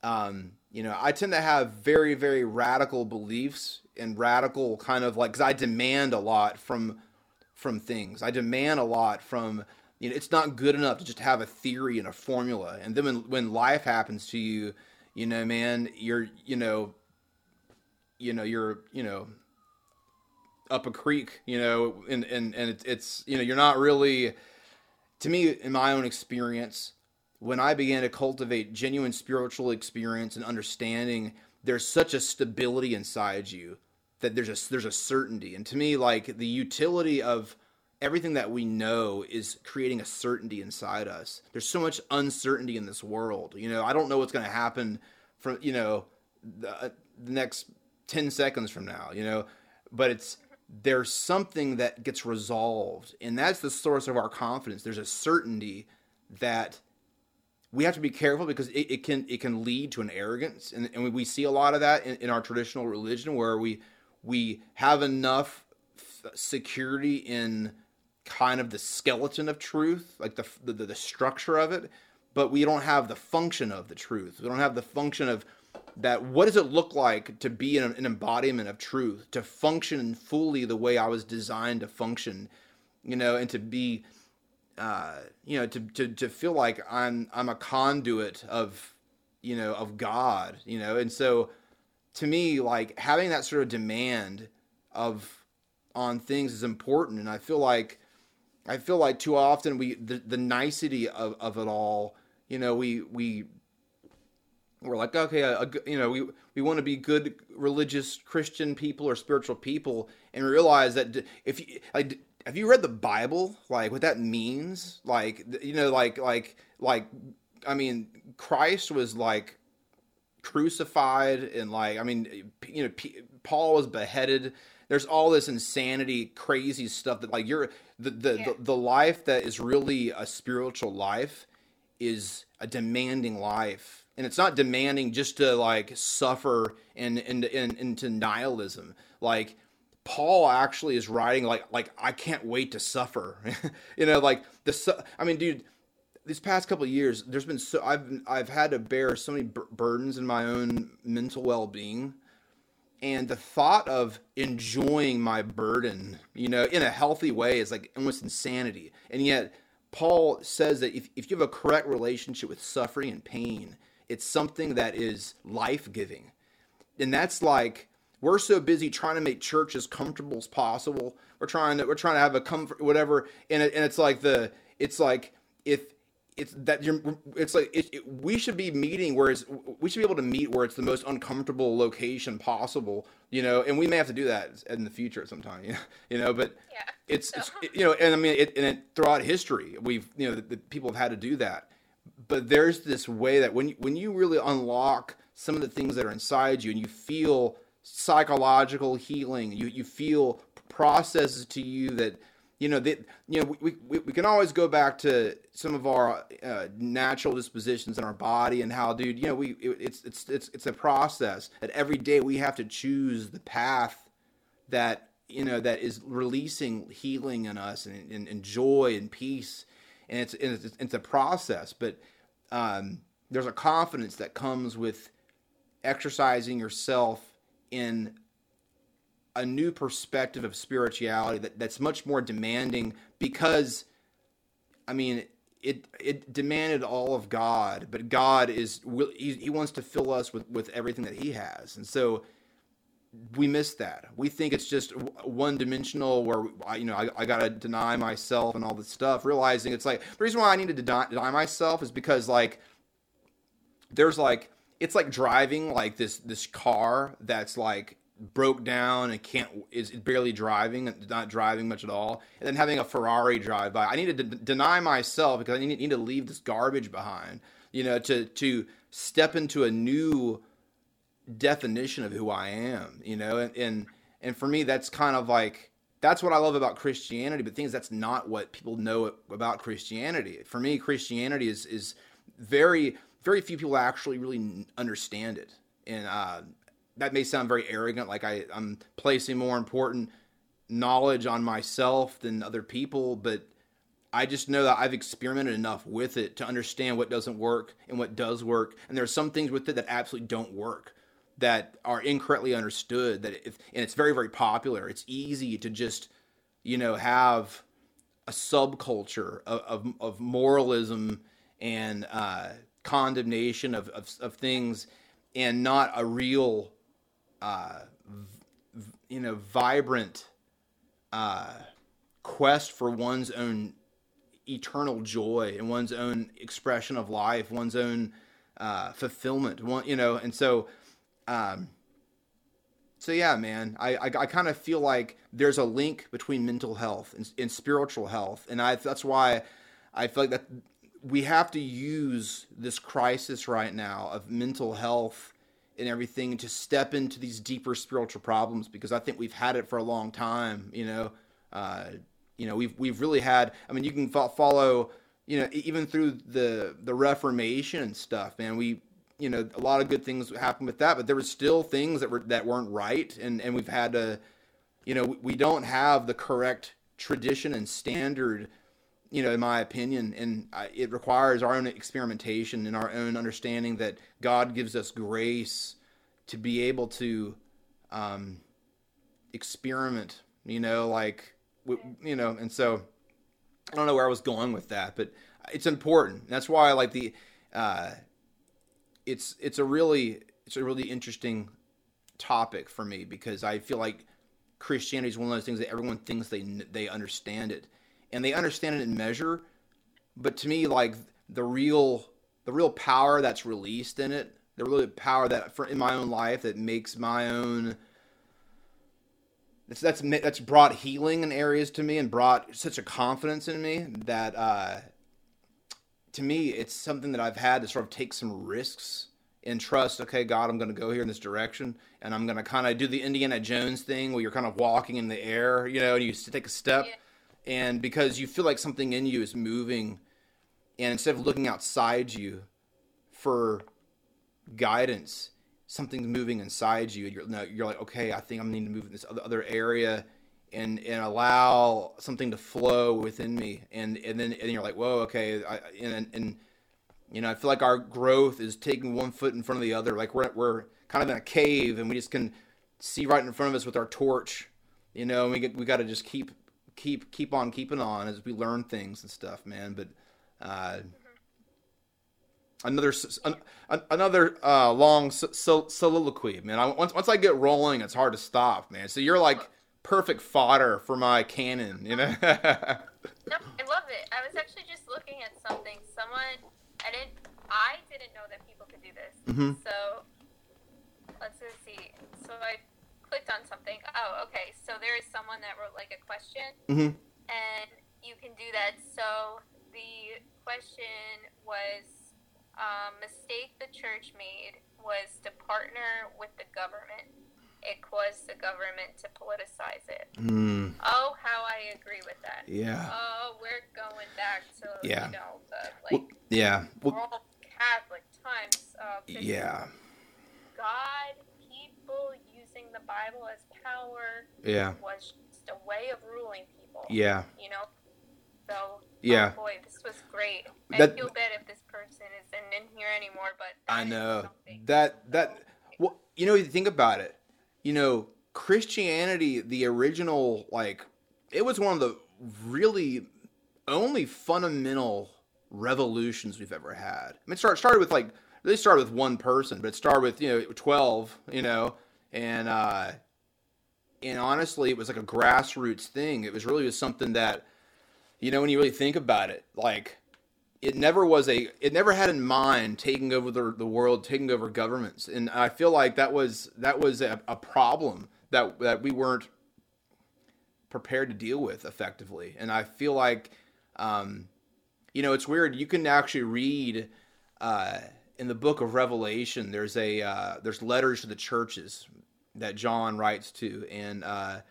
I tend to have very, very radical beliefs and radical kind of like, 'cause I demand a lot from things. I demand a lot from, it's not good enough to just have a theory and a formula. And then when life happens to you, you're up a creek, and it's you're not really, to me, in my own experience, when I began to cultivate genuine spiritual experience and understanding, there's such a stability inside you that there's a certainty. And to me, like, the utility of everything that we know is creating a certainty inside us. There's so much uncertainty in this world. I don't know what's going to happen from, the next 10 seconds from now, but there's something that gets resolved. And that's the source of our confidence. There's a certainty that we have to be careful, because it can lead to an arrogance, and we see a lot of that in our traditional religion, where we have enough security in kind of the skeleton of truth, like the structure of it, but we don't have the function of the truth. We don't have the function of that. What does it look like to be an embodiment of truth, to function fully the way I was designed to function, and to be. To feel like I'm a conduit of God, and so to me, like, having that sort of demand on things is important. And I feel like too often the nicety of it all, we're like, okay, we want to be good religious Christian people or spiritual people, and realize that if you like. Have you read the Bible? Like, what that means? Like, Christ was like crucified, and Paul was beheaded. There's all this insanity, crazy stuff that, like, the life that is really a spiritual life is a demanding life, and it's not demanding just to, like, suffer and into nihilism, like. Paul actually is writing like I can't wait to suffer, These past couple of years, there's been I've had to bear so many burdens in my own mental well-being, and the thought of enjoying my burden, in a healthy way, is like almost insanity. And yet, Paul says that if you have a correct relationship with suffering and pain, it's something that is life-giving, and that's like. We're so busy trying to make church as comfortable as possible. We're trying to have a comfort, whatever, and we should be meeting where we should be able to meet where it's the most uncomfortable location possible, and we may have to do that in the future at some time, but yeah. Throughout history, we've, the people have had to do that, but there's this way that when you really unlock some of the things that are inside you, and you feel psychological healing, you feel processes to you that we can always go back to some of our natural dispositions in our body, and how it's a process that every day we have to choose the path that that is releasing healing in us, and joy and peace, and it's a process, but there's a confidence that comes with exercising yourself in a new perspective of spirituality that's much more demanding, because it demanded all of God, but God is he wants to fill us with everything that he has. And so we miss that. We think it's just one dimensional where I got to deny myself and all this stuff, realizing it's like the reason why I need to deny myself is because it's like driving this car that's broke down and is barely driving and not driving much at all, and then having a Ferrari drive by. I need to deny myself because I need to leave this garbage behind, to step into a new definition of who I am, and for me, that's kind of that's what I love about Christianity, but things that's not what people know about Christianity. For me, Christianity is very, very few people actually really understand it. And, that may sound very arrogant, like I'm placing more important knowledge on myself than other people, but I just know that I've experimented enough with it to understand what doesn't work and what does work. And there are some things with it that absolutely don't work, that are incorrectly understood, and it's very, very popular. It's easy to just, have a subculture of moralism and condemnation of things, and not a real vibrant quest for one's own eternal joy and one's own expression of life, one's own fulfillment. So yeah, man, I kind of feel like there's a link between mental health and spiritual health, and that's why I feel like that we have to use this crisis right now of mental health and everything to step into these deeper spiritual problems, because I think we've had it for a long time. We've really had. I mean, you can follow, even through the Reformation and stuff, man. A lot of good things happened with that, but there were still things that weren't right, and we've had to, we don't have the correct tradition and standard. In my opinion, and it requires our own experimentation and our own understanding that God gives us grace to be able to experiment, and so I don't know where I was going with that, but it's important. That's why it's a really interesting topic for me, because I feel like Christianity is one of those things that everyone thinks they understand it. And they understand it in measure, but to me, the real power that's released in it, the real power that in my own life that makes my own that's brought healing in areas to me and brought such a confidence in me that to me it's something that I've had to sort of take some risks and trust. Okay, God, I'm going to go here in this direction, and I'm going to kind of do the Indiana Jones thing where you're kind of walking in the air, and you take a step. Yeah. And because you feel like something in you is moving, and instead of looking outside you for guidance, something's moving inside you. And you're like, okay, I think I'm needing to move in this other area, and allow something to flow within me. And then you're like, whoa, okay. I feel like our growth is taking one foot in front of the other. Like we're kind of in a cave, and we just can see right in front of us with our torch, And we got to just keep on keeping on as we learn things and stuff, man. But another long soliloquy, man. Once I get rolling, it's hard to stop, man. So you're like perfect fodder for my cannon, No, I love it. I was actually just looking at something. I didn't know that people could do this. Mm-hmm. So let's see. So I clicked on something. Oh, okay. So there is someone that wrote a question, mm-hmm. and you can do that. So the question was, mistake the church made was to partner with the government. It caused the government to politicize it. Mm. Oh, how I agree with that. Yeah. Oh, we're going back to all Catholic times. Yeah. God, people. The Bible as power was just a way of ruling people. Yeah. So yeah. Oh boy, this was great. I feel bad if this person isn't in here anymore, but I know you think about it. Christianity, the original, it was one of the really only fundamental revolutions we've ever had. I mean, it started with like, they started with one person, but it started with, 12, and honestly, it was like a grassroots thing. It was really something that, when you really think about it, like it never had in mind taking over the world, taking over governments. And I feel like that was a problem that we weren't prepared to deal with effectively. And I feel like, it's weird. You can actually read, in the book of Revelation, there's letters to the churches that John writes to, and they're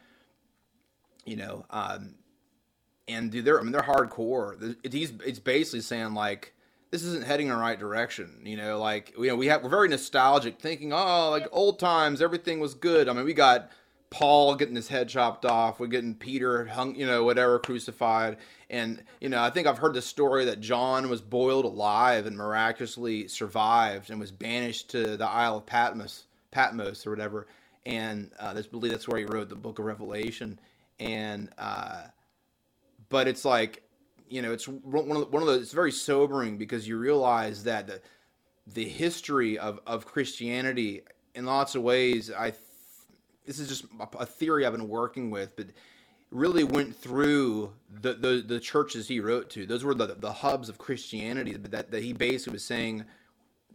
hardcore. It's basically saying like, this isn't heading in the right direction. We're very nostalgic, thinking, oh, like old times, everything was good. I mean, we got Paul getting his head chopped off. We're getting Peter hung, crucified. And, I think I've heard the story that John was boiled alive and miraculously survived and was banished to the Isle of Patmos or whatever. And that's believed that's where he wrote the book of Revelation. And, but it's like, it's one of those, it's very sobering because you realize that the history of Christianity in lots of ways, this is just a theory I've been working with, but really went through the churches he wrote to. Those were the hubs of Christianity that he basically was saying,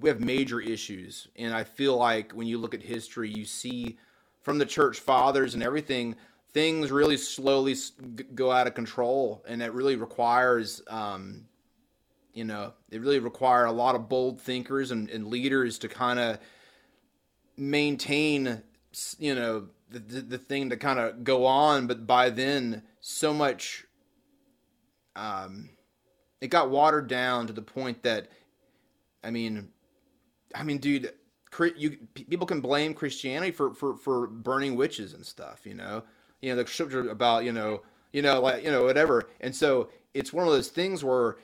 we have major issues. And I feel like when you look at history, you see from the church fathers and everything, things really slowly go out of control. And that really requires, a lot of bold thinkers and leaders to kind of maintain the thing to kind of go on, but by then so much, it got watered down to the point that, I mean, dude, people can blame Christianity for burning witches and stuff, the scripture about, whatever. And so it's one of those things where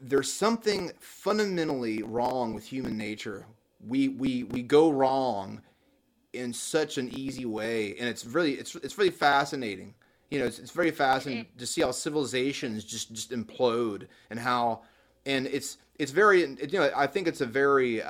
there's something fundamentally wrong with human nature. We go wrong in such an easy way, and it's really fascinating. It's very fascinating to see how civilizations just implode, and I think it's a very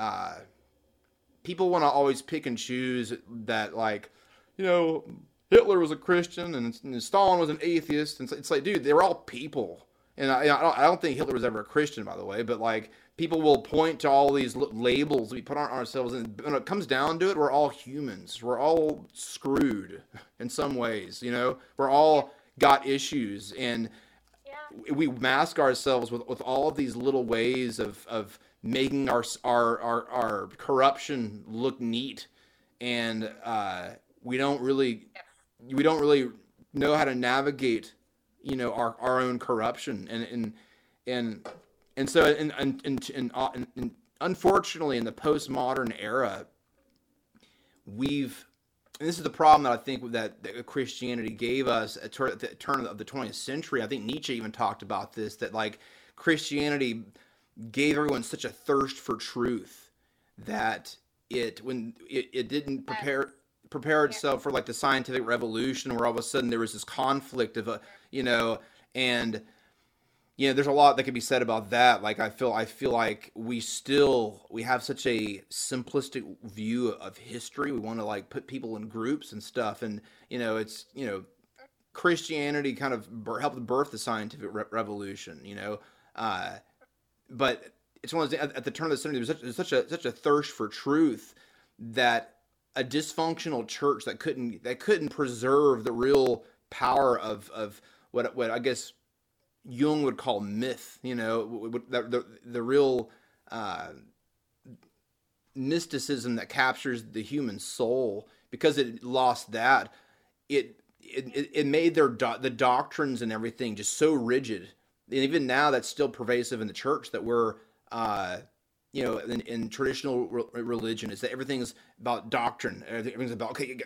people want to always pick and choose that, like, Hitler was a Christian and Stalin was an atheist, and it's like, dude, they were all people. And I don't think Hitler was ever a Christian, by the way, but like, people will point to all these labels we put on ourselves, and when it comes down to it, we're all humans. We're all screwed in some ways, We're all got issues, and we mask ourselves with all of these little ways of making our corruption look neat, and we don't really know how to navigate, our own corruption, and so, unfortunately, in the postmodern era, and this is the problem that I think that Christianity gave us at the turn of the 20th century. I think Nietzsche even talked about this, that like Christianity gave everyone such a thirst for truth that it didn't prepare itself for like the scientific revolution, where all of a sudden there was this conflict of there's a lot that can be said about that. Like, I feel like we have such a simplistic view of history. We want to like put people in groups and stuff. And, Christianity kind of helped birth the scientific revolution, but it's one of those, at the turn of the century, there was such a thirst for truth that a dysfunctional church that couldn't preserve the real power of what I guess Jung would call myth, the real mysticism that captures the human soul. Because it lost that, it made the doctrines and everything just so rigid. And even now, that's still pervasive in the church, that we're in traditional religion, is that everything's about doctrine. Everything's about, okay,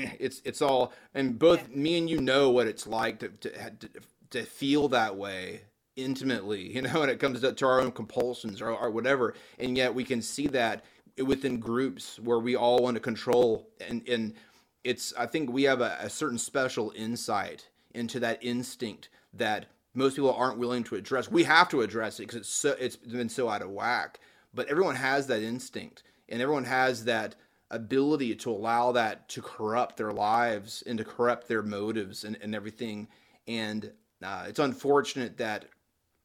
it's all, and both me and you know what it's like to feel that way intimately, when it comes to our own compulsions or whatever. And yet we can see that within groups where we all want to control. And I think we have a certain special insight into that instinct that most people aren't willing to address. We have to address it because it's been so out of whack. But everyone has that instinct, and everyone has that ability to allow that to corrupt their lives and to corrupt their motives and everything. And it's unfortunate that,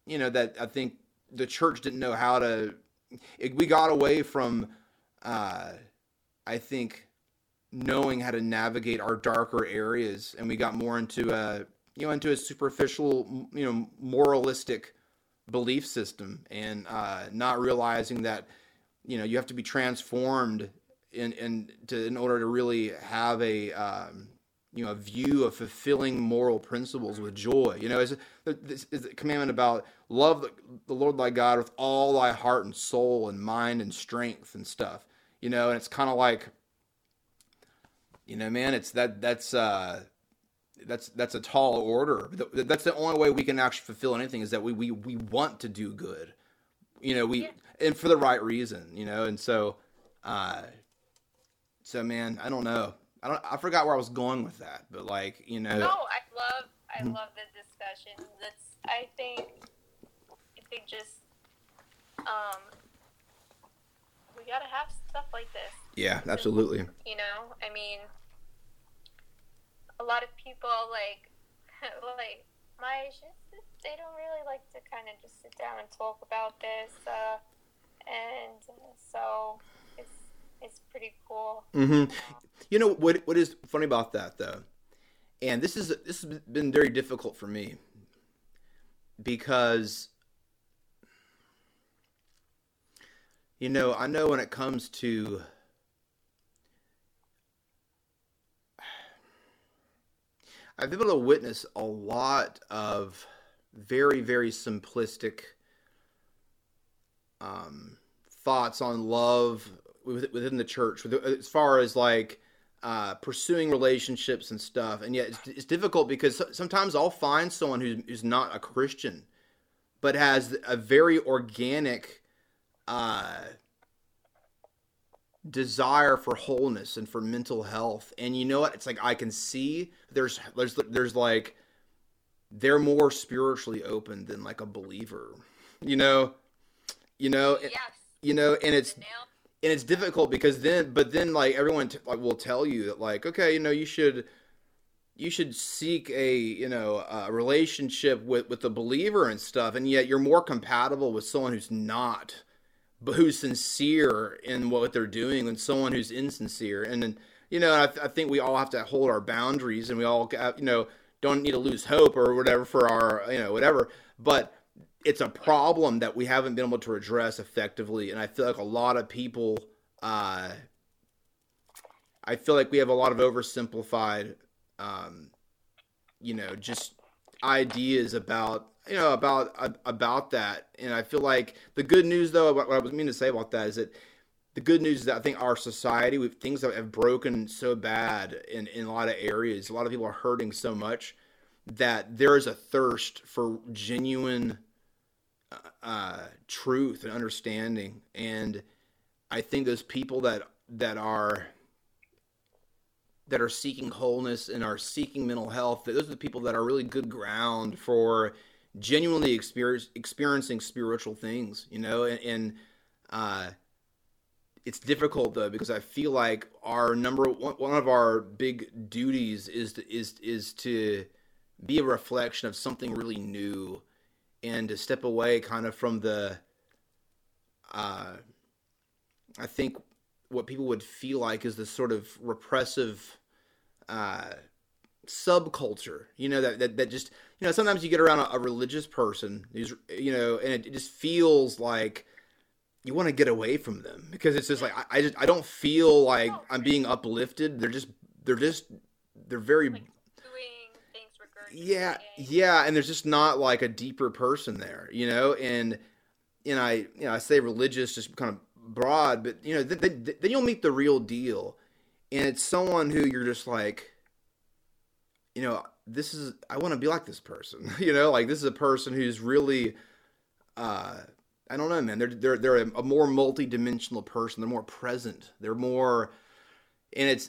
you know, that I think the church didn't know how to, we got away from, I think, knowing how to navigate our darker areas, and we got more into a superficial, moralistic belief system, and not realizing that, you have to be transformed in order to really have a, a view of fulfilling moral principles with joy. This is the commandment about love the Lord thy God with all thy heart and soul and mind and strength and stuff, and it's kind of like, man, it's that's a tall order. That's the only way we can actually fulfill anything, is that we want to do good, and for the right reason, and so, man, I don't know. I forgot where I was going with that, but No, I love the discussion. I think just, we gotta have stuff like this. Yeah, absolutely. A lot of people like my age, they don't really like to kind of just sit down and talk about this, and so it's pretty cool. Mm-hmm. What is funny about that, though, and this has been very difficult for me, because I know when it comes to, I've been able to witness a lot of very, very simplistic thoughts on love within the church, as far as pursuing relationships and stuff. And yet it's difficult, because sometimes I'll find someone who's not a Christian, but has a very organic desire for wholeness and for mental health. And you know what? It's like, I can see there's like, they're more spiritually open than like a believer, yes. And it's difficult, because then like everyone will tell you that, like, okay, you should seek a relationship with a believer and stuff. And yet you're more compatible with someone who's not, but who's sincere in what they're doing, and someone who's insincere. And I think we all have to hold our boundaries, and we all, don't need to lose hope or whatever for our, whatever. But it's a problem that we haven't been able to address effectively. And I feel like a lot of people, I feel like we have a lot of oversimplified, just ideas about that. And I feel like the good news, though, what I was meaning to say about that, is that the good news is that I think our society, things that have broken so bad in a lot of areas, a lot of people are hurting so much, that there is a thirst for genuine truth and understanding. And I think those people that are seeking wholeness and are seeking mental health, those are the people that are really good ground for genuinely experiencing spiritual things, and it's difficult, though, because I feel like our one of our big duties is to be a reflection of something really new, and to step away kind of from the, I think, what people would feel like is this sort of repressive subculture, that just, sometimes you get around a religious person who's, and it just feels like you want to get away from them, because it's just like, I don't feel like I'm being uplifted. They're very, like, doing things regarding, yeah. And there's just not like a deeper person there, and I say religious just kind of broad, but then you'll meet the real deal, and it's someone who you're just like, this is, I want to be like this person, like this is a person who's really, I don't know, man, they're a more multi-dimensional person, they're more present, they're more, and it's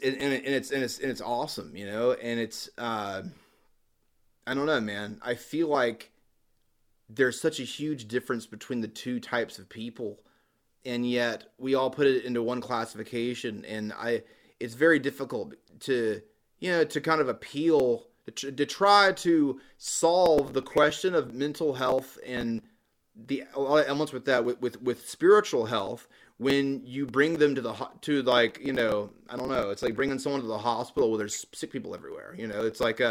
awesome, and it's, I don't know, man, I feel like there's such a huge difference between the two types of people, and yet we all put it into one classification. And it's very difficult to kind of appeal, to try to solve the question of mental health and the elements with that with spiritual health, when you bring them it's like bringing someone to the hospital where there's sick people everywhere. It's like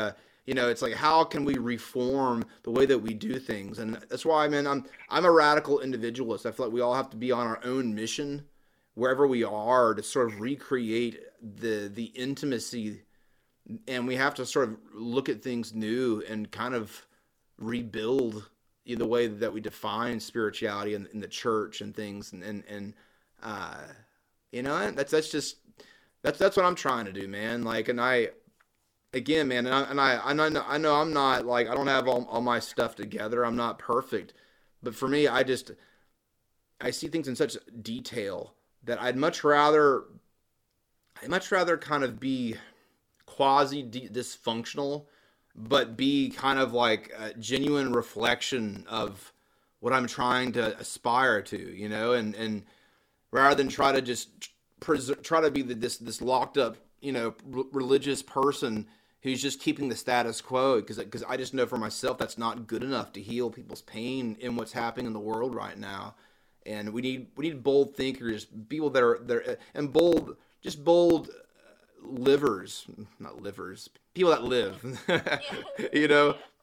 how can we reform the way that we do things? And that's why I'm a radical individualist. I feel like we all have to be on our own mission wherever we are to sort of recreate the intimacy, and we have to sort of look at things new and kind of rebuild the way that we define spirituality in the church and things, that's what I'm trying to do, man. I know I'm not like, I don't have all my stuff together. I'm not perfect, but for me, I see things in such detail that I'd much rather kind of be quasi dysfunctional, but be kind of like a genuine reflection of what I'm trying to aspire to, and rather than try to just try to be this locked up, religious person who's just keeping the status quo, because I just know for myself that's not good enough to heal people's pain in what's happening in the world right now. And we need bold thinkers, people that are there, and bold livers, not livers, people that live,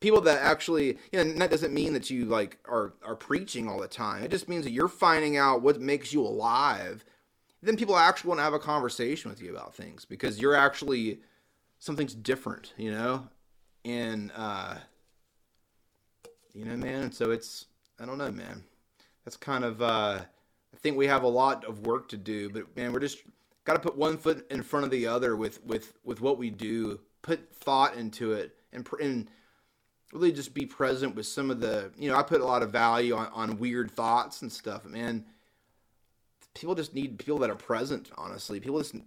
people that actually, and that doesn't mean that you like are preaching all the time. It just means that you're finding out what makes you alive. Then people actually want to have a conversation with you about things, because you're actually, something's different, and, man. So it's, I don't know, man, that's kind of, I think we have a lot of work to do, but man, we're just got to put one foot in front of the other with what we do, put thought into it, and really just be present with some of the, I put a lot of value on weird thoughts and stuff, man. People just need people that are present, honestly. You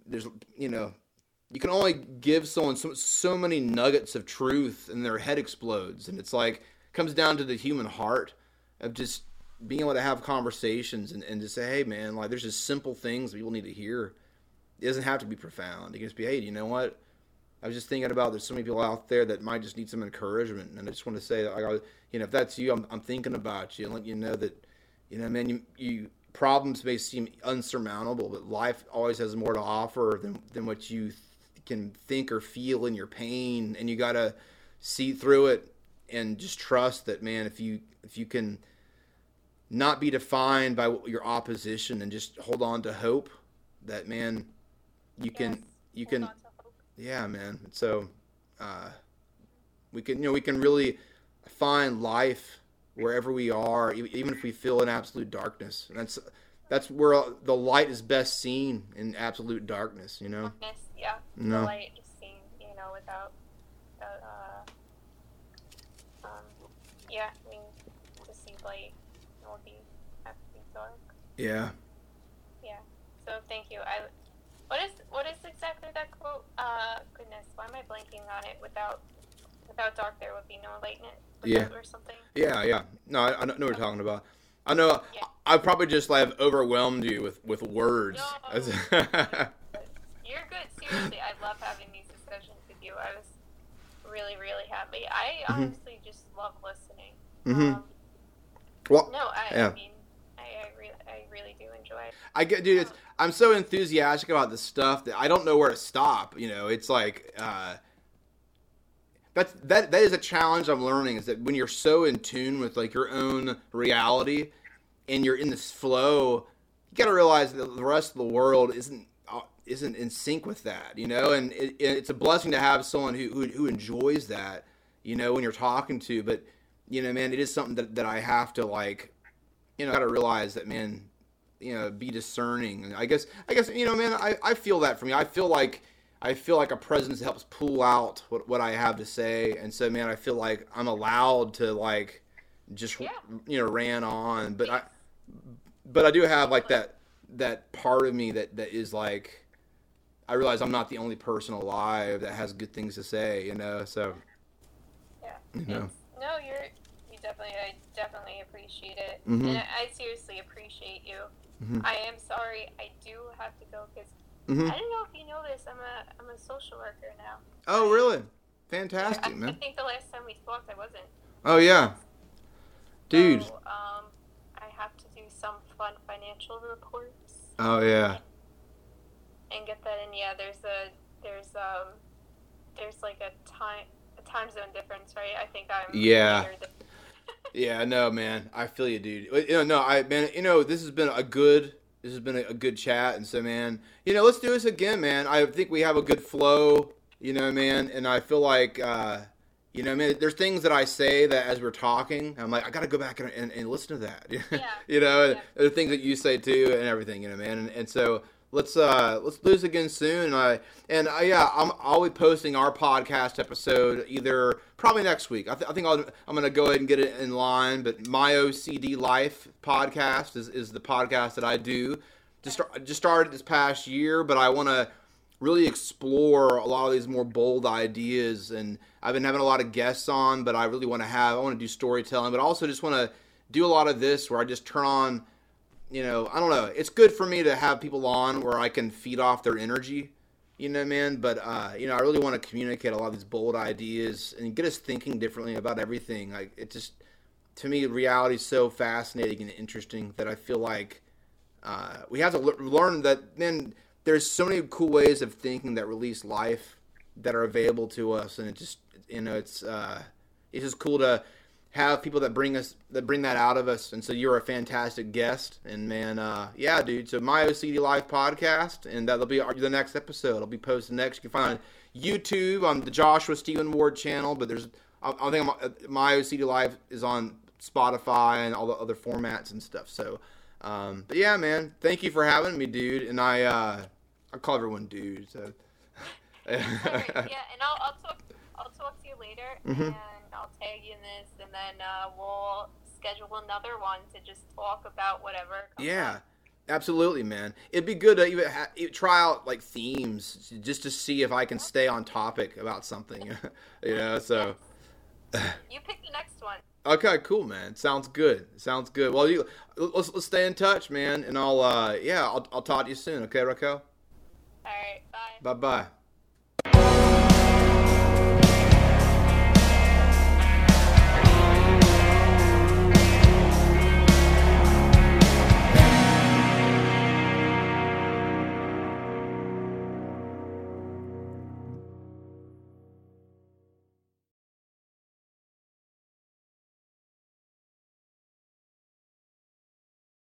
can only give someone so many nuggets of truth and their head explodes. And it's like, comes down to the human heart of just being able to have conversations and just say, hey man, like there's just simple things people need to hear. It doesn't have to be profound. It can just be, hey, you know what? I was just thinking about there's so many people out there that might just need some encouragement. And I just want to say, if that's you, I'm thinking about you and let you know that, man, you problems may seem unsurmountable, but life always has more to offer than what you can think or feel in your pain. And you got to see through it and just trust that, man, if you can not be defined by your opposition and just hold on to hope, that man, you can hold on to hope. Yeah, man. So, we can really find life wherever we are, even if we feel in absolute darkness. And that's where the light is best seen, in absolute darkness, Yeah, the light is seen, without the, to see light, it will be absolutely dark. Yeah. Yeah, so thank you. What is exactly that quote? Goodness, why am I blanking on it? Without dark, there would be no lightness. Yeah. Or something. Yeah. No, I know what you're talking about. I know. Yeah. I probably just like overwhelmed you with words. No. You're good. Seriously, I love having these discussions with you. I was really, really happy. I honestly just love listening. Mm-hmm. I really do enjoy it. I get, dude. I'm so enthusiastic about this stuff that I don't know where to stop. It's like. That is a challenge I'm learning, is that when you're so in tune with like your own reality and you're in this flow, you got to realize that the rest of the world isn't in sync with that, and it's a blessing to have someone who enjoys that, when you're talking to, but man, it is something that I have to like, got to realize that, man, be discerning. I guess, man, I feel that for me. I feel like a presence helps pull out what I have to say. And so, man, I feel like I'm allowed to like, just, ran on, but I do have like that part of me that is like, I realize I'm not the only person alive that has good things to say, so. Yeah. You know. No, you I definitely appreciate it. Mm-hmm. And I seriously appreciate you. Mm-hmm. I am sorry, I do have to go because mm-hmm. I don't know if you know this, I'm a social worker now. Oh, really? Fantastic, man. I think the last time we spoke, I wasn't. Oh, yeah. Dude. So, I have to do some fun financial reports. Oh, yeah. And get that in. Yeah, there's like a time zone difference, right? I think I'm later than... Yeah, no, man. I feel you, dude. You know, no, I, man, you know, this has been a good chat, and so, man, you know, let's do this again, man. I think we have a good flow, you know, man, and I feel like, you know, man, there's things that I say that as we're talking, I'm like, I gotta go back and listen to that, yeah. You know, yeah. And there are things that you say too, and everything, you know, man, and so. Let's do this again soon. I'll be posting our podcast episode either probably next week. I think I'm gonna go ahead and get it in line. But My OCD Life podcast is the podcast that I do. Just started this past year, but I want to really explore a lot of these more bold ideas. And I've been having a lot of guests on, but I want to do storytelling, but also just want to do a lot of this where I just turn on. You know, I don't know. It's good for me to have people on where I can feed off their energy, you know, man. But, you know, I really want to communicate a lot of these bold ideas and get us thinking differently about everything. Like, it just, to me, reality is so fascinating and interesting that I feel like we have to learn that, man, there's so many cool ways of thinking that release life that are available to us. And it just, you know, it's just cool to have people that bring that out of us. And so you're a fantastic guest, and man, yeah, dude. So My OCD Live podcast, and that'll be the next episode. It'll be posted next. You can find it on YouTube on the Joshua Stephen Ward channel, but My OCD Live is on Spotify and all the other formats and stuff. So, but yeah, man, thank you for having me, dude. And I call everyone dude. So all right, yeah, and I'll talk to you later. Mm-hmm. And I'll tag you in this, and then we'll schedule another one to just talk about whatever. Yeah, absolutely, man. It'd be good to even try out, like, themes just to see if I can stay on topic about something, you know, so. Yes. You pick the next one. Okay, cool, man. Sounds good. Well, let's stay in touch, man, and I'll talk to you soon. Okay, Raquel? All right, bye. Bye-bye.